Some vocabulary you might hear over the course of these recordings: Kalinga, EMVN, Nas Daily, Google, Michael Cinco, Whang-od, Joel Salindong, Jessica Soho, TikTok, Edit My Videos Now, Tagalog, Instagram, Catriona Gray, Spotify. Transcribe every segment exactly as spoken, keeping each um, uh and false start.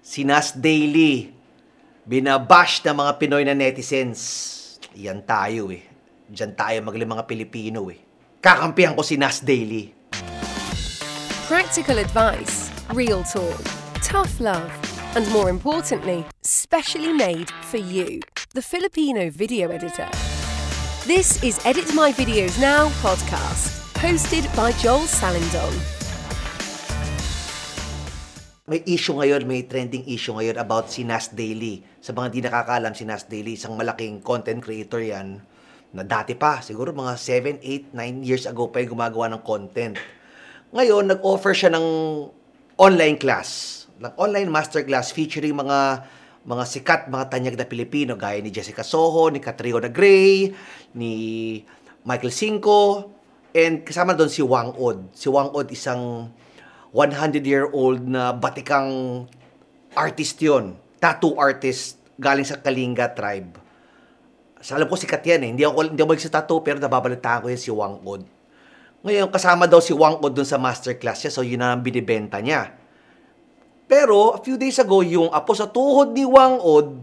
si Nas Daily, binabash ng mga Pinoy na netizens. Yan tayo eh. Diyan tayo magli mga Pilipino eh. Kakampihan ko si Nas Daily. Practical advice, real talk, tough love, and more importantly, specially made for you, the Filipino video editor. This is Edit My Videos Now podcast, hosted by Joel Salindong. May issue ngayon, may trending issue ngayon about si Nas Daily. Sa mga di nakakaalam, si Nas Daily, isang malaking content creator yan, na dati pa, siguro mga seven, eight, nine years ago pa yung gumagawa ng content. Ngayon, nag-offer siya ng online class, ng online masterclass featuring mga mga sikat, mga tanyag na Pilipino gaya ni Jessica Soho, ni Catriona Gray, ni Michael Cinco, and kasama doon si Whang-od. Si Whang-od, isang one hundred year old na batikang artist yon, tattoo artist galing sa Kalinga tribe. Sa alam ko sikat yan eh. Hindi ako, hindi ako mag- sa tattoo, pero nababalitaan ko yan si Whang-od. Ngayon, kasama daw si Whang-od dun sa masterclass niya, so yun na ang binibenta niya. Pero, a few days ago, yung apo sa tuhod ni Whang-od,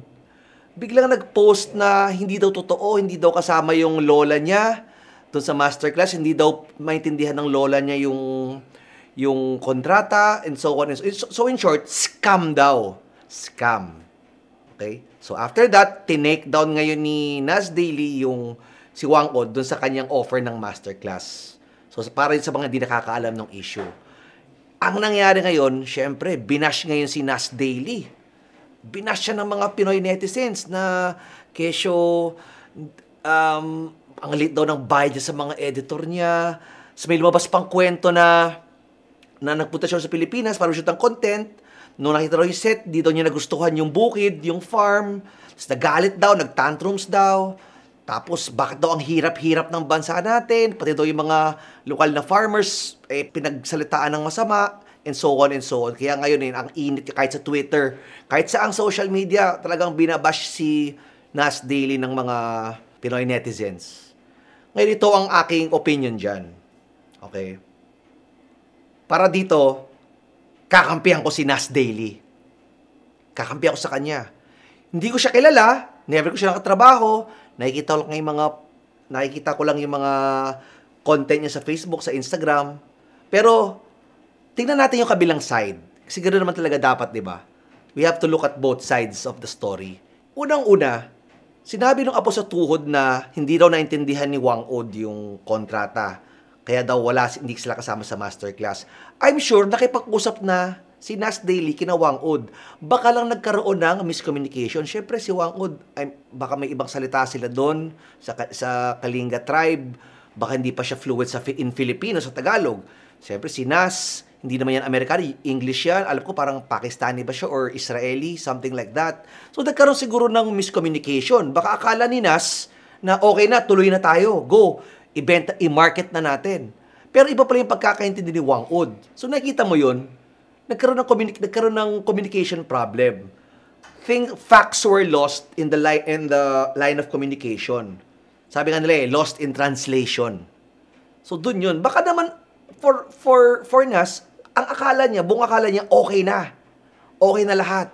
biglang nag-post na hindi daw totoo, hindi daw kasama yung lola niya dun sa masterclass, hindi daw maintindihan ng lola niya yung, yung kontrata, and so on. And so, so, in short, scam daw. Scam. Okay? So after that, tinake down ngayon ni Nas Daily yung si Whang-od doon sa kanyang offer ng masterclass. So para sa mga hindi nakakaalam ng issue. Ang nangyari ngayon, syempre, binash ngayon si Nas Daily. Binash siya ng mga Pinoy netizens na kesyo, um, ang lit daw ng bayad sa mga editor niya. So may lumabas pang kwento na, na nagpunta siya sa Pilipinas para shoot ng content. Nung nakita daw yung set, di daw niya nagustuhan yung bukid, yung farm. Tapos nagalit daw, nagtantrums daw. Tapos bakit daw ang hirap-hirap ng bansa natin? Pati daw yung mga lokal na farmers, eh, pinagsalitaan ng masama. And so on and so on. Kaya ngayon, eh, ang init kahit sa Twitter, kahit sa ang social media, talagang binabash si Nas Daily ng mga Pinoy netizens. Ngayon, ito ang aking opinion dyan. Okay? Para dito, kakampihan ko si Nas Daily. Kakampihan ko sa kanya. Hindi ko siya kilala. Never ko siya nakatrabaho. Nakikita ko lang yung mga, nakikita ko lang yung mga content niya sa Facebook, sa Instagram. Pero, tingnan natin yung kabilang side. Kasi ganoon naman talaga dapat, di ba? We have to look at both sides of the story. Unang-una, sinabi nung apo sa tuhod na hindi daw naintindihan ni Whang-od yung kontrata. Kaya daw wala, hindi sila kasama sa masterclass. I'm sure nakipag-usap na si Nas Daily kina Whang-od. Baka lang nagkaroon ng miscommunication. Siyempre si Whang-od, ay, baka may ibang salita sila doon sa, sa Kalinga tribe. Baka hindi pa siya fluent sa, in Filipino, sa Tagalog. Siyempre si Nas, hindi naman yan Amerikano, English yan. Alam ko parang Pakistani ba siya or Israeli, something like that. So nagkaroon siguro ng miscommunication. Baka akala ni Nas na okay na, tuloy na tayo, go. Ibenta, i-market na natin. Pero iba pala yung pagkakaintindi ni Whang-od. So nakita mo yun, nagkaroon ng, communi- nagkaroon ng communication problem. Think facts were lost in the, li- in the line of communication. Sabi nga nila eh, lost in translation. So dun yun. Baka naman, for, for, for Nas, ang akala niya, buong akala niya, okay na. Okay na lahat.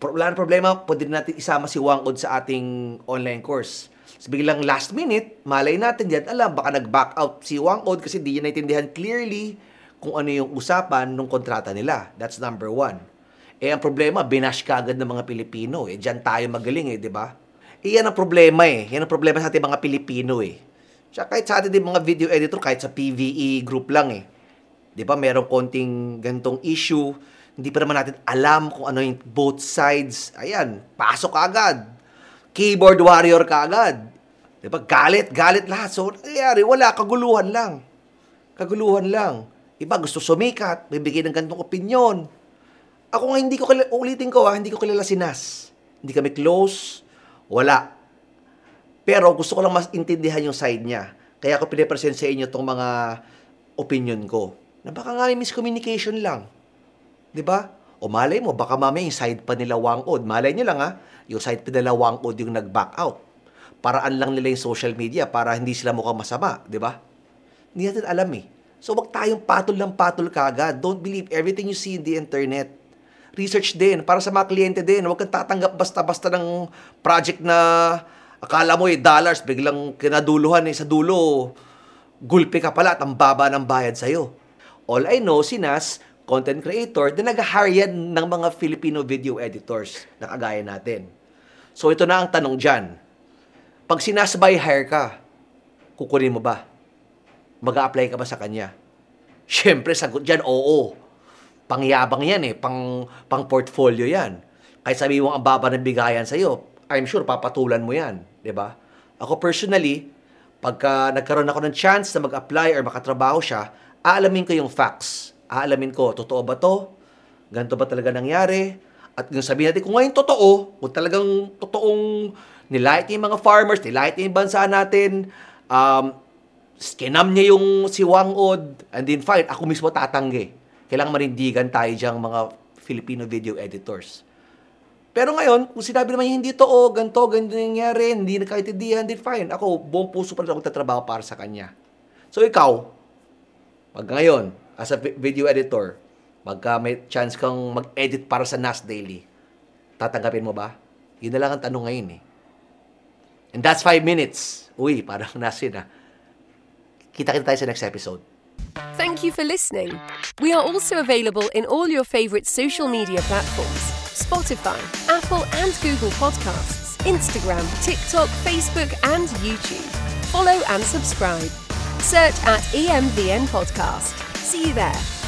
Wala na problema, pwede natin isama si Whang-od sa ating online course. So, biglang last minute, malay natin, di natin alam, baka nag-back out si Whang-od kasi di niya naintindihan clearly kung ano yung usapan ng kontrata nila. That's number one. Eh, ang problema, binash ka agad ng mga Pilipino. Eh, dyan tayo magaling eh, di ba? Eh, yan ang problema eh. Yan ang problema sa ating mga Pilipino eh. Tsaka kahit sa ating mga video editor, kahit sa P V E group lang eh. Di ba, merong konting ganitong issue. Hindi pa naman natin alam kung ano yung both sides. Ayan, pasok agad. Keyboard warrior ka agad. Diba? Galit, galit lahat. So, nangyayari, wala, kaguluhan lang. Kaguluhan lang. Iba, gusto sumikat, bibigay ng ganitong opinyon. Ako nga, hindi ko kilala, ulitin ko ha, hindi ko kilala si Nas. Hindi kami close. Wala. Pero gusto ko lang mas intindihan yung side niya. Kaya ako pinipresent sa inyo itong mga opinion ko. Na baka nga yung miscommunication lang. Diba? O malay mo, baka mamaya yung side pa nila Whang-od. Malay nyo lang ha, yung side pa nila Whang-od yung nag-back out. Paraan lang nila yung social media para hindi sila mukhang masama, diba? Hindi natin alam eh. So wag tayong patol ng patol kagad. Don't believe everything you see in the internet. research din, para sa mga kliyente din. Huwag kang tatanggap basta-basta ng project na akala mo eh, dollars, biglang kinaduluhan eh, sa dulo, gulpi ka pala at ang baba ng bayad sa'yo. All I know, si Nas, content creator, na nag-hire yan ng mga Filipino video editors na kagaya natin. So ito na ang tanong dyan. Pag si Nas by hire ka, kukunin mo ba? Mag-a-apply ka ba sa kanya? Siyempre, sagot dyan, oo. Pangyabang yan eh, pang, pang portfolio yan. Kahit sabi mo ang baba ng bigayan sa'yo, I'm sure papatulan mo yan, di ba? Ako personally, pagka nagkaroon ako ng chance na mag-apply or makatrabaho siya, aalamin ko yung facts. Aalamin ko, totoo ba to? Ganito ba talaga nangyari? At yung sabihin natin, kung ngayon totoo, kung talagang totoong nilait niya yung mga farmers, nilait niya yung bansa natin, um, skinam niya yung si Whang-od, and then fine, ako mismo tatanggi. Kailangan marindigan tayo dyang mga Filipino video editors. Pero ngayon, kung sinabi naman niya, hindi to, oh, ganito, ganito nangyari, hindi nagkaintindihan, then fine. Ako, buong puso pa rin ako tatrabaho para sa kanya. So, ikaw, pag ngayon, as a video editor, pagka may chance kang mag-edit para sa Nas Daily, tatanggapin mo ba? Yun na lang ang tanong ngayon eh. And that's five minutes. Uy, parang Nas yun ah. Kita-kita tayo sa next episode. Thank you for listening. We are also available in all your favorite social media platforms. Spotify, Apple and Google Podcasts, Instagram, TikTok, Facebook and YouTube. Follow and subscribe. Search at E M V N Podcast. See you there.